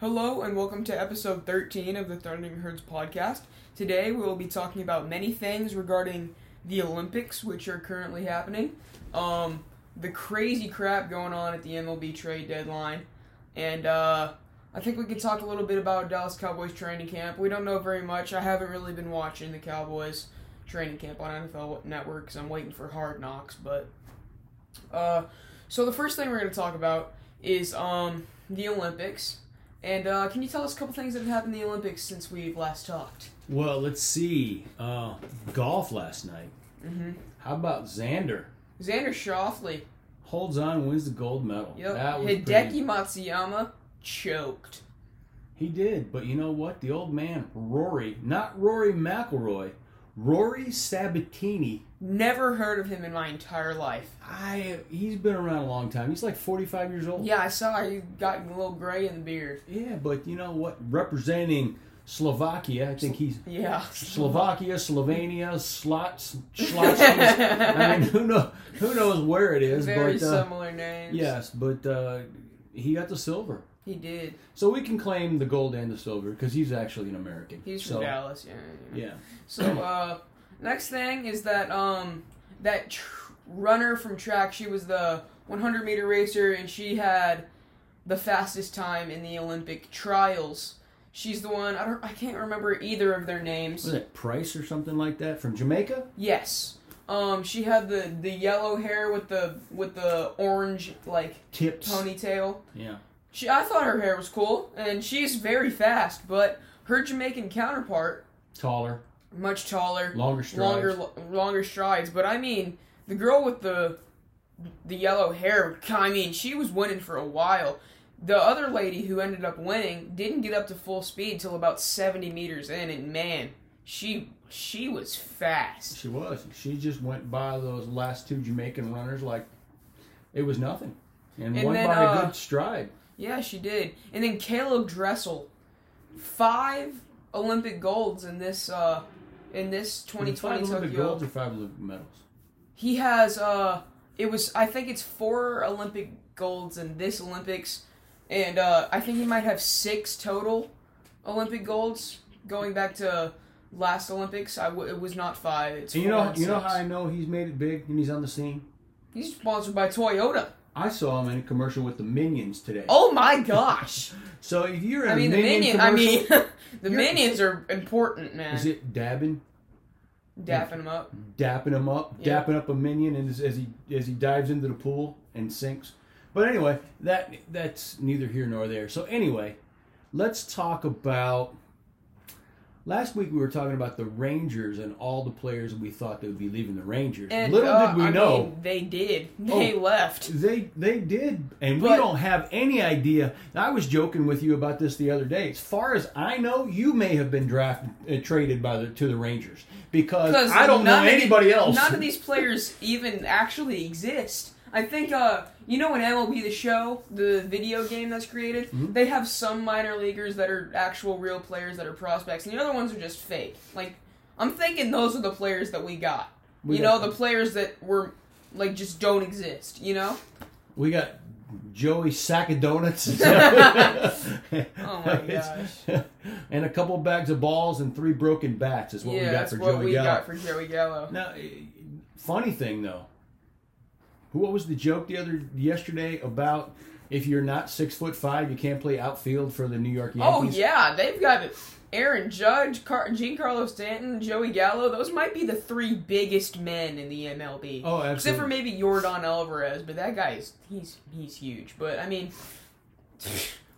Hello and welcome to episode 13 of the Thundering Herds podcast. Today we will be talking about many things regarding the Olympics, which are currently happening, the crazy crap going on at the MLB trade deadline, and I think we could talk a little bit about Dallas Cowboys training camp. We don't know very much. I haven't really been watching the Cowboys training camp on NFL Network because I'm waiting for Hard Knocks, but so the first thing we're going to talk about is the Olympics. And can you tell us a couple things that have happened in the Olympics since we last talked? Well, let's see. Golf last night. Mm-hmm. How about Xander? Xander Schauffele. Holds on, wins the gold medal. Yep. That was Hideki Matsuyama choked. He did, but you know what? The old man, Rory, not Rory McIlroy, Rory Sabatini. Never heard of him in my entire life. He's been around a long time. He's like 45 years old. Yeah, I saw he got a little gray in the beard. Yeah, but you know what? Representing Slovakia, I think he's... Yeah. Slovakia, Slovenia, Slotsky. I mean, who knows where it is. Very similar names. Yes, but he got the silver. He did. So we can claim the gold and the silver because he's actually an American. He's from Dallas, yeah. You know. Yeah. So next thing is that runner from track, she was the 100-meter racer, and she had the fastest time in the Olympic trials. She's the one, I can't remember either of their names. Was it Price or something like that from Jamaica? Yes. She had the yellow hair with the orange like tips ponytail. Yeah. I thought her hair was cool, and she's very fast, but her Jamaican counterpart... Taller. Much taller. Longer strides. Longer strides, but I mean, the girl with the yellow hair, I mean, she was winning for a while. The other lady who ended up winning didn't get up to full speed till about 70 meters in, and man, she was fast. She was. She just went by those last two Jamaican runners like it was nothing, and won by a good stride. Yeah, she did. And then Caleb Dressel, 5 Olympic golds in this 2020 Tokyo. 5 Olympic golds or 5 Olympic medals? He has I think it's 4 Olympic golds in this Olympics, and I think he might have 6 total Olympic golds going back to last Olympics. It was not 5. It's 4. You know how I know he's made it big and he's on the scene? He's sponsored by Toyota. I saw him in a commercial with the Minions today. Oh my gosh! So if you're in a Minion commercial... the Minions are important, man. Is it dabbing? Dapping him up. Dapping him up. Yeah. Dapping up a Minion as he dives into the pool and sinks. But anyway, that's neither here nor there. So anyway, let's talk about... Last week we were talking about the Rangers and all the players we thought that would be leaving the Rangers. And, little did we know. They did. They left. They did. And we don't have any idea. I was joking with you about this the other day. As far as I know, you may have been drafted traded to the Rangers because I don't know anybody else. None of these players even actually exist. I think, in MLB The Show, the video game that's created, mm-hmm. They have some minor leaguers that are actual real players that are prospects, and the other ones are just fake. Like, I'm thinking those are the players that we got. The players that were, like, just don't exist, you know? We got Joey Sack of Donuts. Oh, my gosh. And a couple bags of balls and 3 broken bats is what we got for Joey Gallo. That's what we got for Joey Gallo. Now, funny thing, though. What was the joke yesterday about if you're not 6'5", you can't play outfield for the New York Yankees? Oh yeah, they've got Aaron Judge, Giancarlo Stanton, Joey Gallo. Those might be the 3 biggest men in the MLB. Oh, absolutely. Except for maybe Yordan Alvarez, but that guy he's huge. But I mean,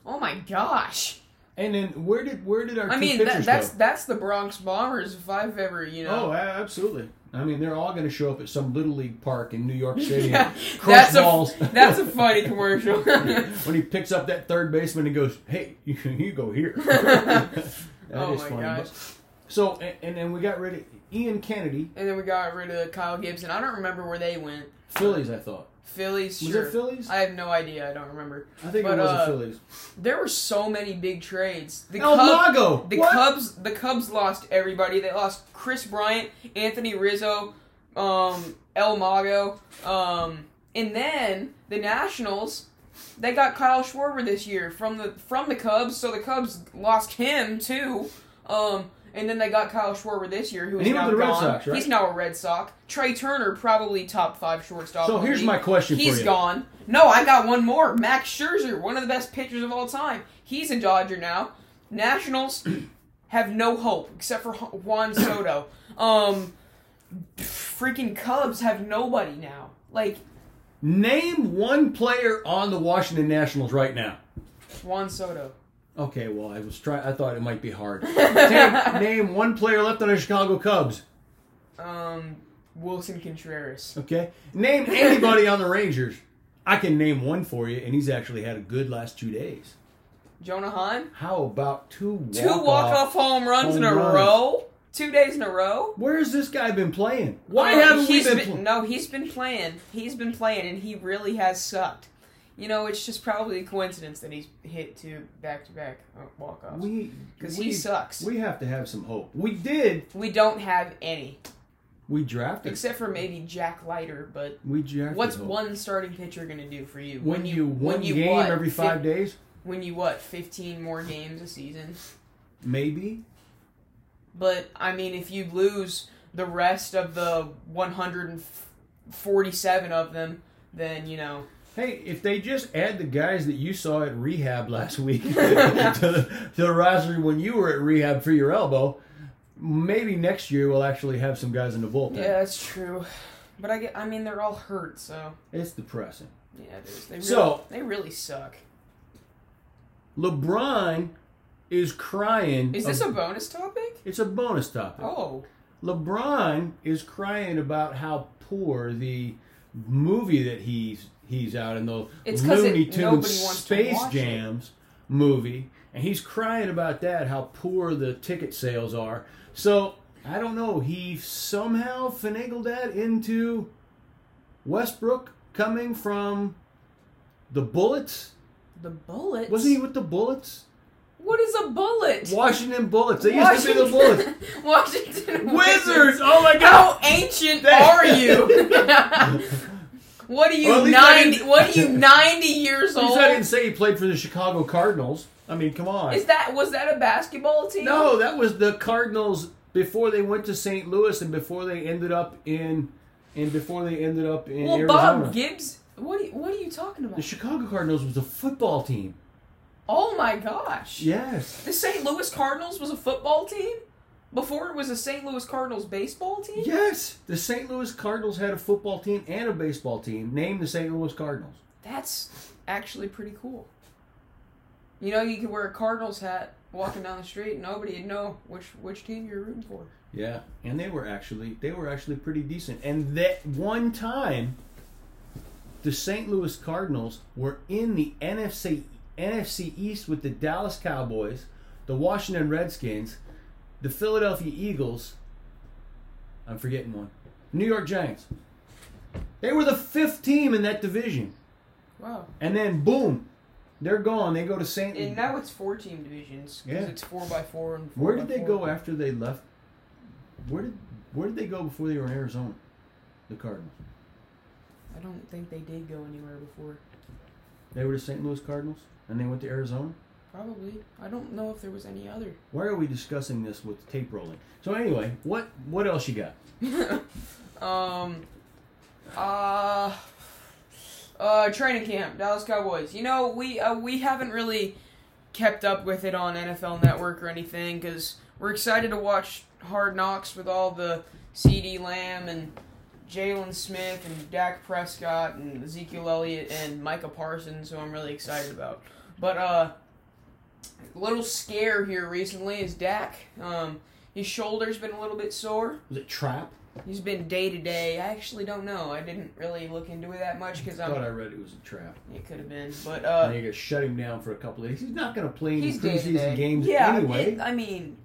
oh my gosh. And then where did our pitchers go? That's the Bronx Bombers if I've ever, Oh, absolutely. I mean, they're all going to show up at some Little League park in New York City. Yeah, that's a funny commercial. When he picks up that third baseman and goes, hey, you go here. That is funny. Gosh. So, and then we got rid of Ian Kennedy. And then we got rid of Kyle Gibson. I don't remember where they went. Phillies, I thought. Phillies, sure. Was it Phillies? I have no idea. I don't remember. I think it was the Phillies. There were so many big trades. The Cubs lost everybody. They lost Chris Bryant, Anthony Rizzo, El Mago, and then the Nationals They got Kyle Schwarber this year from the Cubs, so the Cubs lost him too. And then they got Kyle Schwarber this year, who is now gone. Red Sox, right? He's now a Red Sox. Trey Turner, probably top 5 shortstop. So here's my question for you. He's gone. No, I got one more. Max Scherzer, one of the best pitchers of all time. He's a Dodger now. Nationals have no hope, except for Juan Soto. Freaking Cubs have nobody now. Like, name one player on the Washington Nationals right now. Juan Soto. Okay, well, I thought it might be hard. Name one player left on the Chicago Cubs. Wilson Contreras. Okay. Name anybody on the Rangers. I can name one for you, and he's actually had a good last 2 days. Jonah Heim. How about two walk-off home runs in a row? 2 days in a row? Where's this guy been playing? Why haven't we been playing? No, he's been playing. He's been playing, and he really has sucked. You know, it's just probably a coincidence that he's hit 2 back-to-back walk-offs. Because he sucks. We have to have some hope. We did. We don't have any. We drafted. Except for maybe Jack Leiter, but we drafted. What's one starting pitcher going to do for you? When you win game what, every 5 days? When you, 15 more games a season? Maybe. But, I mean, if you lose the rest of the 147 of them, then, you know... Hey, if they just add the guys that you saw at rehab last week to the roster when you were at rehab for your elbow, maybe next year we'll actually have some guys in the bullpen. Yeah, that's true. But I mean, they're all hurt, so. It's depressing. Yeah, it is. They really suck. LeBron is crying. Is this a bonus topic? It's a bonus topic. Oh. LeBron is crying about how poor the movie that he's out in the Looney Tunes Space Jams movie, and he's crying about that, how poor the ticket sales are. So, I don't know, he somehow finagled that into Westbrook coming from the Bullets. The Bullets? Wasn't he with the Bullets? What is a Bullet? Washington Bullets. They used to be the Bullets. Washington Wizards! Oh my God! How ancient are you? What are you, 90 years old? I didn't say he played for the Chicago Cardinals. I mean, come on. Was that a basketball team? No, that was the Cardinals before they went to St. Louis and before they ended up in Arizona. Well, Bob Gibbs, what are you talking about? The Chicago Cardinals was a football team. Oh my gosh. Yes. The St. Louis Cardinals was a football team? Before it was a St. Louis Cardinals baseball team? Yes. The St. Louis Cardinals had a football team and a baseball team named the St. Louis Cardinals. That's actually pretty cool. You know, you could wear a Cardinals hat walking down the street and nobody would know which team you're rooting for. Yeah. And they were actually pretty decent. And that one time the St. Louis Cardinals were in the NFC East with the Dallas Cowboys, the Washington Redskins, the Philadelphia Eagles, I'm forgetting one, New York Giants. They were the 5th team in that division. Wow. And then, boom, they're gone. They go to St. Louis. And now it's 4-team divisions. Yeah. It's 4x4 and 4x4. Where did they go after they left? Where did they go before they were in Arizona, the Cardinals? I don't think they did go anywhere before. They were the St. Louis Cardinals, and they went to Arizona? Probably. I don't know if there was any other. Why are we discussing this with tape rolling? So anyway, what else you got? Training camp, Dallas Cowboys. You know, we haven't really kept up with it on NFL Network or anything because we're excited to watch Hard Knocks with all the CeeDee Lamb and Jalen Smith and Dak Prescott and Ezekiel Elliott and Micah Parsons, who I'm really excited about. But a little scare here recently is Dak. His shoulder's been a little bit sore. Was it trap? He's been day to day. I actually don't know. I didn't really look into it that much because I thought I read it was a trap. It could have been, but they're gonna shut him down for a couple of days. He's not gonna play any preseason games anyway. I mean,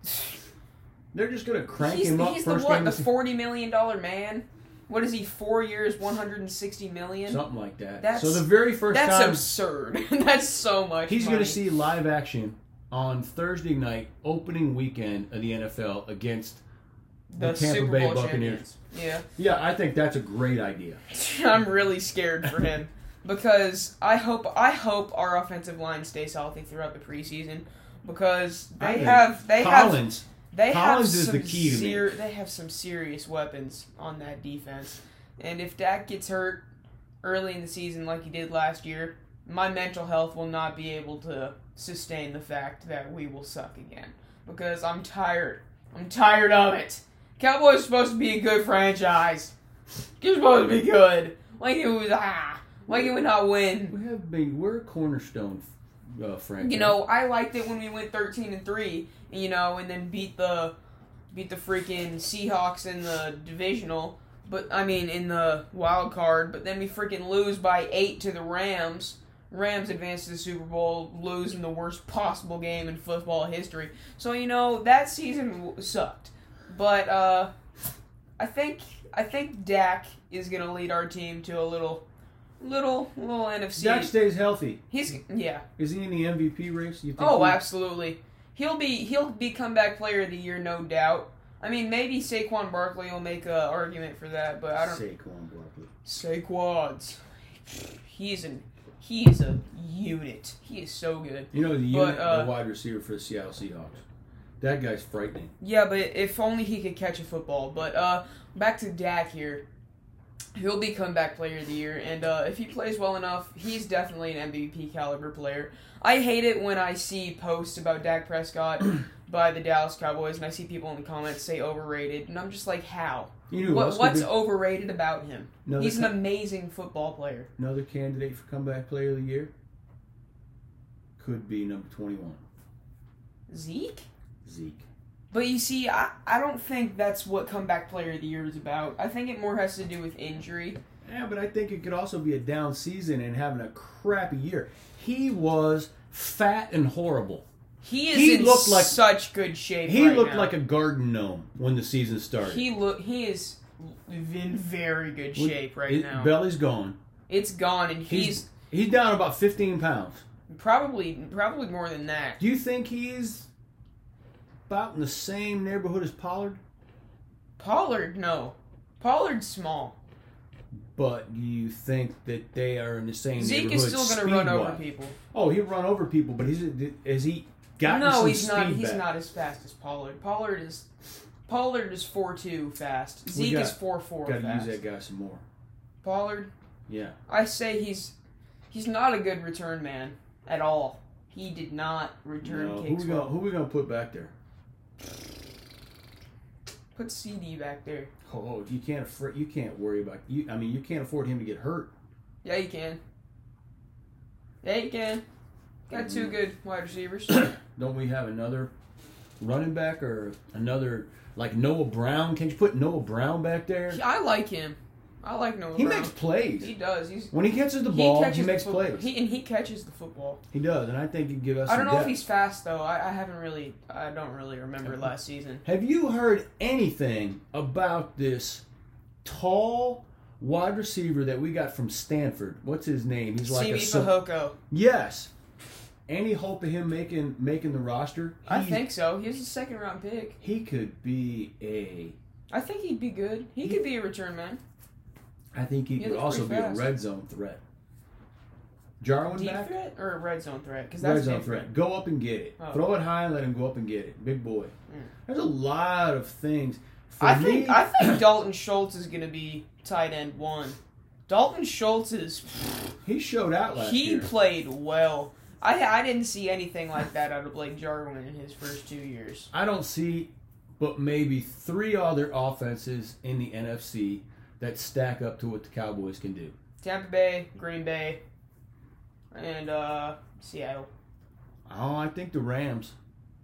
they're just gonna crank him up. He's the $40 million man. What is he? 4 years, $160 million, something like that. So the very first time—that's absurd. That's so much. He's going to see live action on Thursday night, opening weekend of the NFL against the Tampa Bay Buccaneers. Champions. Yeah. Yeah, I think that's a great idea. I'm really scared for him. because I hope our offensive line stays healthy throughout the preseason, because they have some serious weapons on that defense. And if Dak gets hurt early in the season like he did last year, my mental health will not be able to sustain the fact that we will suck again, because I'm tired. I'm tired of it. Cowboys are supposed to be a good franchise. You're supposed to be good. Why can we not win? We're a cornerstone franchise. You know, I liked it when we went 13-3, you know, and then beat the freaking Seahawks in the divisional. But I mean, in the wild card. But then we freaking lose by 8 to the Rams. Rams advance to the Super Bowl, lose in the worst possible game in football history. So, you know, that season sucked. But I think Dak is going to lead our team to a little NFC. Dak stays healthy. Is he in the MVP race? You think absolutely. He'll be comeback player of the year, no doubt. I mean, maybe Saquon Barkley will make an argument for that, but I don't. Saquon's. He's a unit. He is so good. You know, the wide receiver for the Seattle Seahawks. That guy's frightening. Yeah, but if only he could catch a football. But back to Dak here. He'll be comeback player of the year, and if he plays well enough, he's definitely an MVP caliber player. I hate it when I see posts about Dak Prescott by the Dallas Cowboys, and I see people in the comments say overrated, and I'm just like, how? You know what's overrated about him? He's an amazing football player. Another candidate for comeback player of the year could be number 21. Zeke. But you see, I don't think that's what comeback player of the year is about. I think it more has to do with injury. Yeah, but I think it could also be a down season and having a crappy year. He was fat and horrible. He looked like such good shape. He looked like a garden gnome when the season started. He is in very good shape now. Belly's gone. It's gone, and he's down about 15 pounds. Probably more than that. Do you think he's about in the same neighborhood as Pollard? Pollard, no. Pollard's small. But do you think that they are in the same neighborhood? Zeke is still going to run over people. Oh, he'll run over people, but he's not as fast as Pollard. Pollard is 4'2 fast. Zeke is 4'4 fast. Got to use that guy some more. Pollard? Yeah. I say he's not a good return man at all. He did not return kicks. Who are we going to put back there? Put CD back there. Oh, you can't afford him to get hurt. Yeah, you can. Got two good wide receivers. Don't we have another running back or another, like Noah Brown? Can't you put Noah Brown back there? I like him. I like Noah Brown. He makes plays. He does. When he catches the ball, he makes plays. He catches the football. He does, and I think he'd give us some depth. I don't know if he's fast, though. I don't really remember last season. Have you heard anything about this tall wide receiver that we got from Stanford? What's his name? He's like CB Fajoko. Yes. Any hope of him making the roster? I think so. He was a second-round pick. He could be I think he'd be good. He could be a return man. I think he could also be a red zone threat. Jarwin deep back? Threat or a red zone threat? Because that's red zone threat. Go up and get it. Oh. Throw it high and let him go up and get it. Big boy. Mm. There's a lot of things. I think Dalton Schultz is going to be tight end one. Dalton Schultz is... He showed out last year. He played well. I didn't see anything like that out of Blake Jarwin in his first 2 years. I don't see but maybe three other offenses in the NFC that stack up to what the Cowboys can do. Tampa Bay, Green Bay, and Seattle. Oh, I think the Rams,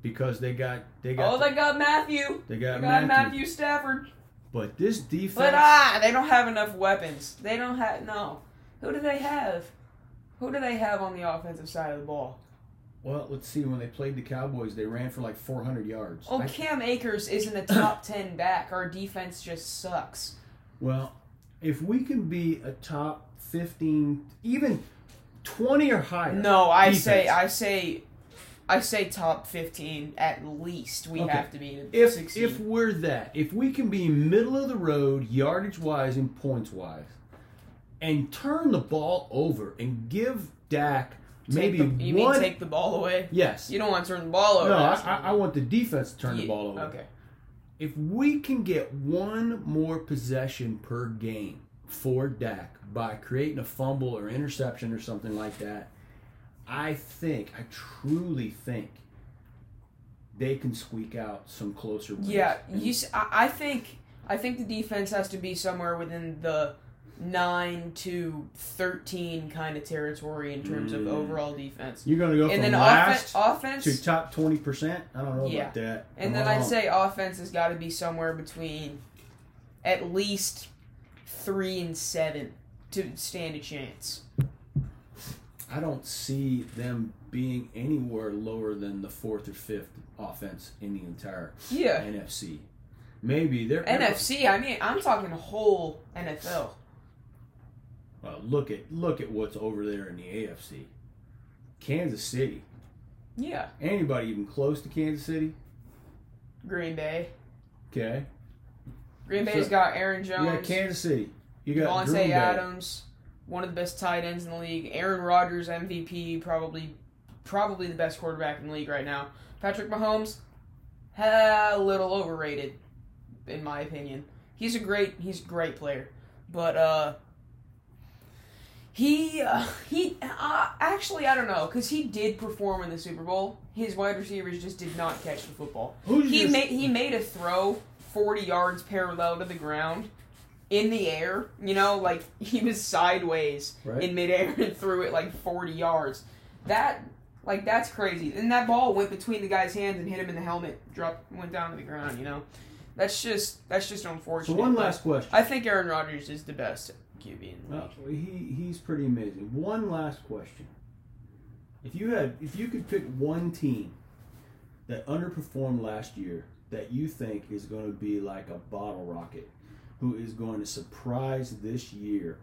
because they got. Oh, they got Matthew. They got Matthew Stafford. But this defense. But they don't have enough weapons. They don't have no. Who do they have? Who do they have on the offensive side of the ball? Well, let's see. When they played the Cowboys, they ran for like 400 yards. Oh, Cam Akers isn't a top 10 back. Our defense just sucks. Well, if we can be a top 15, even 20 or higher. No, I say top 15 at least. We have to be to succeed. If we're that, if we can be middle of the road yardage wise and points wise, and turn the ball over and give Dak maybe one... You mean take the ball away? Yes. You don't want to turn the ball over. No, I want the defense to turn the ball over. Okay. If we can get one more possession per game for Dak by creating a fumble or interception or something like that, I truly think they can squeak out some closer wins. Yeah, I think the defense has to be somewhere within the 9 to 13 kind of territory in terms of overall defense. You're going to go from last offense to top 20%? I don't know about that. And then I'd say offense has got to be somewhere between at least 3 and 7 to stand a chance. I don't see them being anywhere lower than the 4th or 5th offense in the entire NFC. Maybe they're... NFC, I mean, I'm talking whole NFL. Well, look at what's over there in the AFC. Kansas City. Yeah. Anybody even close to Kansas City? Green Bay. Okay. Green Bay's got Aaron Jones. You got Kansas City. You got Green Bay. Devontae Adams, one of the best tight ends in the league. Aaron Rodgers, MVP, probably the best quarterback in the league right now. Patrick Mahomes, a little overrated, in my opinion. He's a great player, but I don't know, because he did perform in the Super Bowl. His wide receivers just did not catch the football. He made a throw 40 yards parallel to the ground in the air. You know, like he was sideways in midair and threw it like 40 yards. That's crazy. And that ball went between the guy's hands and hit him in the helmet. Went down to the ground. You know, that's just unfortunate. So one last question. I think Aaron Rodgers is the best QB in the league. Well, he's pretty amazing. One last question. If you could pick one team that underperformed last year that you think is going to be like a bottle rocket, who is going to surprise this year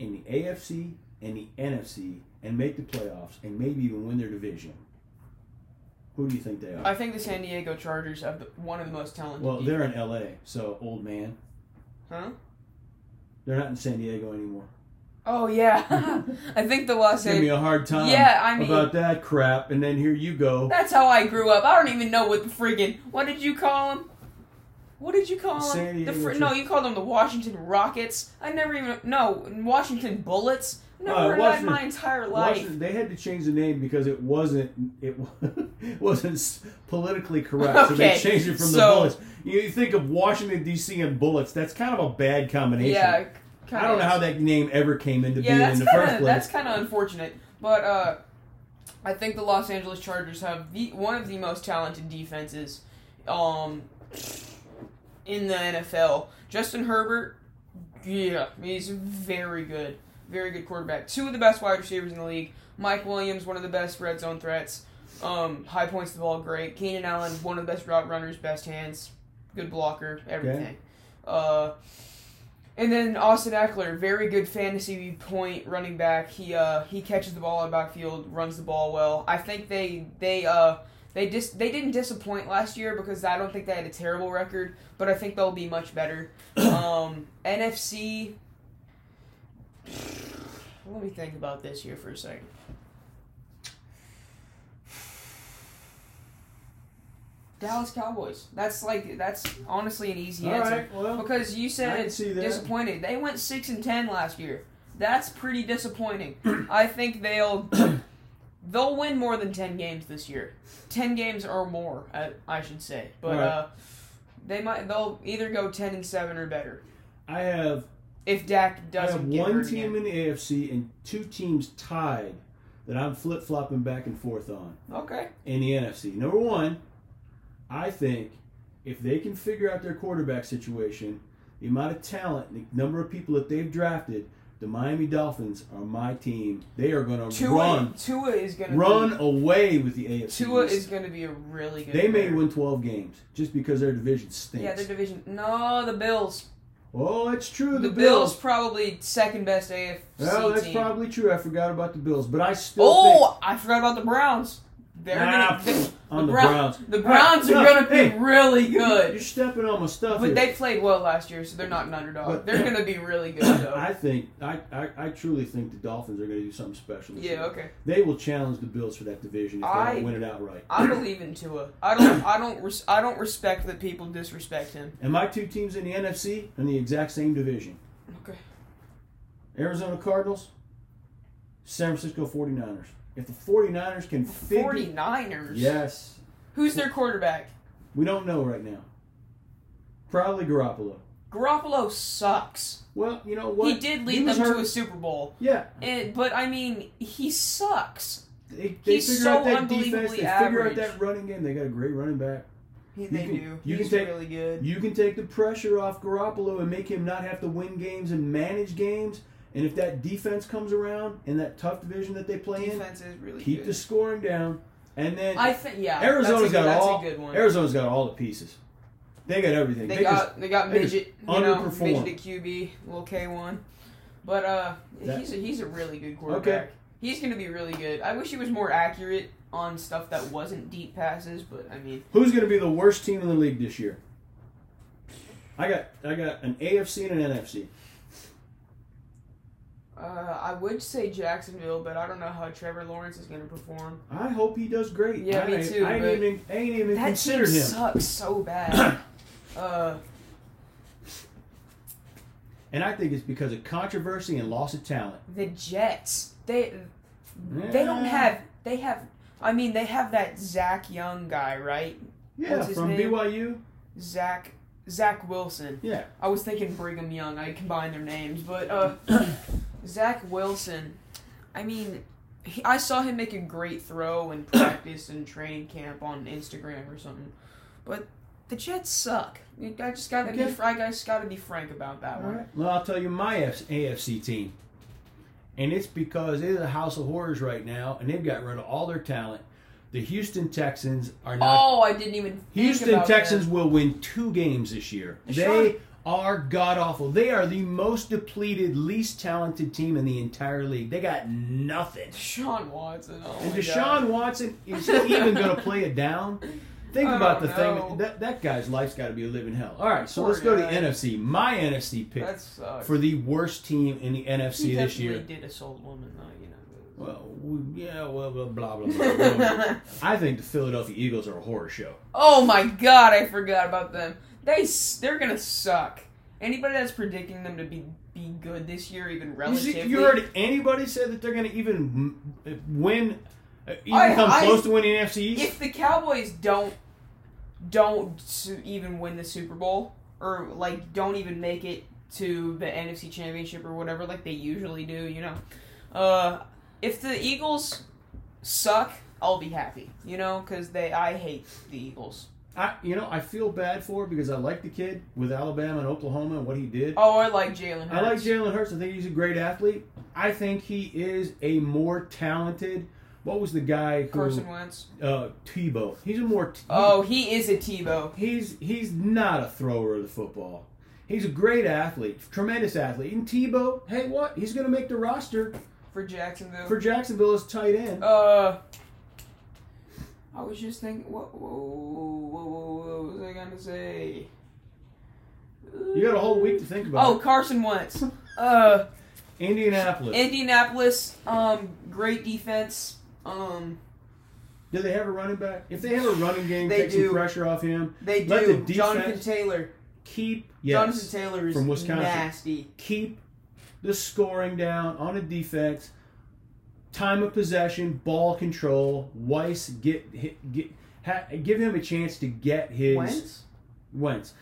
in the AFC and the NFC and make the playoffs and maybe even win their division, who do you think they are? I think the San Diego Chargers have one of the most talented. Well, they're in LA, so old man. Huh? They're not in San Diego anymore. Oh, yeah. I think the Los Angeles... Give me a hard time about that crap, and then here you go. That's how I grew up. I don't even know what the friggin'... What did you call them? No, you called them the Washington Rockets. I never even... No, Washington Bullets. Never heard that in my entire life. They had to change the name because it wasn't politically correct, so they changed it from the Bullets. You think of Washington, D.C. and Bullets, that's kind of a bad combination. Yeah, I don't know how that name ever came into being in the first place. That's kind of unfortunate, but I think the Los Angeles Chargers have one of the most talented defenses in the NFL. Justin Herbert, he's very good. Very good quarterback. Two of the best wide receivers in the league. Mike Williams, one of the best red zone threats. High points to the ball, great. Keenan Allen, one of the best route runners, best hands, good blocker, everything. Okay. And then Austin Eckler, very good fantasy point running back. He catches the ball out of backfield, runs the ball well. I think they didn't disappoint last year because I don't think they had a terrible record, but I think they'll be much better. NFC. Let me think about this here for a second. Dallas Cowboys. That's honestly an easy answer. Right, well, because you said it's disappointed. They went 6-10 last year. That's pretty disappointing. I think they'll win more than 10 games this year. 10 games or more, I should say. But right. They'll either go 10-7 or better. I have. If Dak doesn't get hurt again. I have one team in the AFC and two teams tied that I'm flip-flopping back and forth on. Okay. In the NFC. Number one, I think if they can figure out their quarterback situation, the amount of talent, the number of people that they've drafted, the Miami Dolphins are my team. They are going to run. Tua is going to run away with the AFC. Tua is going to be a really good player. They may win 12 games just because their division stinks. Yeah, their division. No, the Bills. Oh, that's true. The Bills probably second best AFC team. That's probably true. I forgot about the Bills, but I still think... I forgot about the Browns. They're on the Browns. The Browns are going to be really good. You're stepping on my stuff here. But they played well last year, so they're not an underdog. But they're going to be really good, though. I truly think the Dolphins are going to do something special this year. Okay. They will challenge the Bills for that division if they don't win it outright. I believe in Tua. I don't respect that people disrespect him. And my two teams in the NFC are in the exact same division. Okay. Arizona Cardinals, San Francisco 49ers. If the 49ers can figure... 49ers? Yes. Who's their quarterback? We don't know right now. Probably Garoppolo. Garoppolo sucks. Well, you know what? He did lead them to a Super Bowl. Yeah. But, I mean, he sucks. They figure out that defense. They figure out that running game. They got a great running back. He's really good. You can take the pressure off Garoppolo and make him not have to win games and manage games. And if that defense comes around in that tough division that they play keep the scoring down. And then Arizona's got all the pieces. They got everything. They got midget, midget QB, little K1. But he's a really good quarterback. Okay. He's going to be really good. I wish he was more accurate on stuff that wasn't deep passes, but I mean, who's going to be the worst team in the league this year? I got an AFC and an NFC. I would say Jacksonville, but I don't know how Trevor Lawrence is going to perform. I hope he does great. Yeah, me too. I ain't even considered him. That sucks so bad. And I think it's because of controversy and loss of talent. The Jets, they don't have. They have. I mean, they have that Zach Young guy, right? Yeah, from BYU. Zach Wilson. Yeah. I was thinking Brigham Young. I combined their names, but. Zach Wilson, I mean, I saw him make a great throw in practice and training camp on Instagram or something. But the Jets suck. I just gotta be frank about that one. Right. Well, I'll tell you my AFC team, and it's because they're the house of horrors right now, and they've got rid of all their talent. The Houston Texans are not. Oh, I didn't even. Houston Texans will win 2 games this year. They are god-awful. They are the most depleted, least talented team in the entire league. They got nothing. Deshaun Watson. Oh and Deshaun God. Watson, is he even going to play it down? Think about the thing. That guy's life's got to be a living hell. All right, so let's go to the NFC. My NFC pick for the worst team in the NFC this year. He did assault women, though, you know. Well, blah, blah, blah. I think the Philadelphia Eagles are a horror show. Oh, my God, I forgot about them. They're going to suck. Anybody that's predicting them to be good this year, even relatively... You heard anybody say that they're going to even win, come close to winning NFC East? If the Cowboys don't even win the Super Bowl, or, like, don't even make it to the NFC Championship or whatever, like they usually do, you know. If the Eagles suck, I'll be happy, you know, because I hate the Eagles. I feel bad for it because I like the kid with Alabama and Oklahoma and what he did. Oh, I like Jalen Hurts. I think he's a great athlete. I think he is a more talented... What was the guy who... Carson Wentz? Tebow. He's a more... he is a Tebow. He's not a thrower of the football. He's a great athlete. Tremendous athlete. And Tebow, hey, what? He's going to make the roster. For Jacksonville as tight end. I was just thinking, what was I going to say? You got a whole week to think about it. Carson Wentz. Indianapolis, great defense. Do they have a running back? If they have a running game, take some pressure off him. They do. Let the defense Jonathan Taylor is from Wisconsin. Nasty. Keep the scoring down on a defense. Time of possession, ball control. Weiss, give him a chance to get his... Wentz.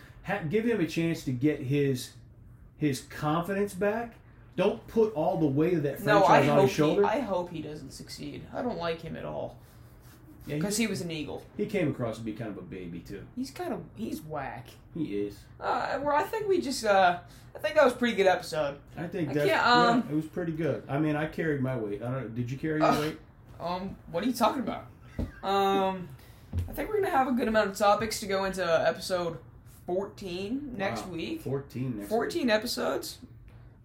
Give him a chance to get his confidence back. Don't put all the weight of that franchise on his shoulder. I hope he doesn't succeed. I don't like him at all. Because he was an Eagle. He came across to be kind of a baby, too. He's whack. He is. I think that was a pretty good episode. It was pretty good. I mean, I carried my weight. I don't know. Did you carry your weight? What are you talking about? I think we're going to have a good amount of topics to go into episode 14 next week. 14 next week. 14 episodes.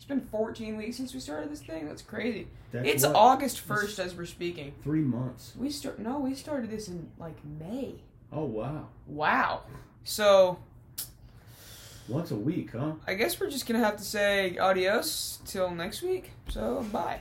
It's been 14 weeks since we started this thing. That's crazy. It's what? August 1st as we're speaking. 3 months. We started this in like May. Oh, wow. Wow. So once a week, huh? I guess we're just going to have to say adios till next week. So, bye.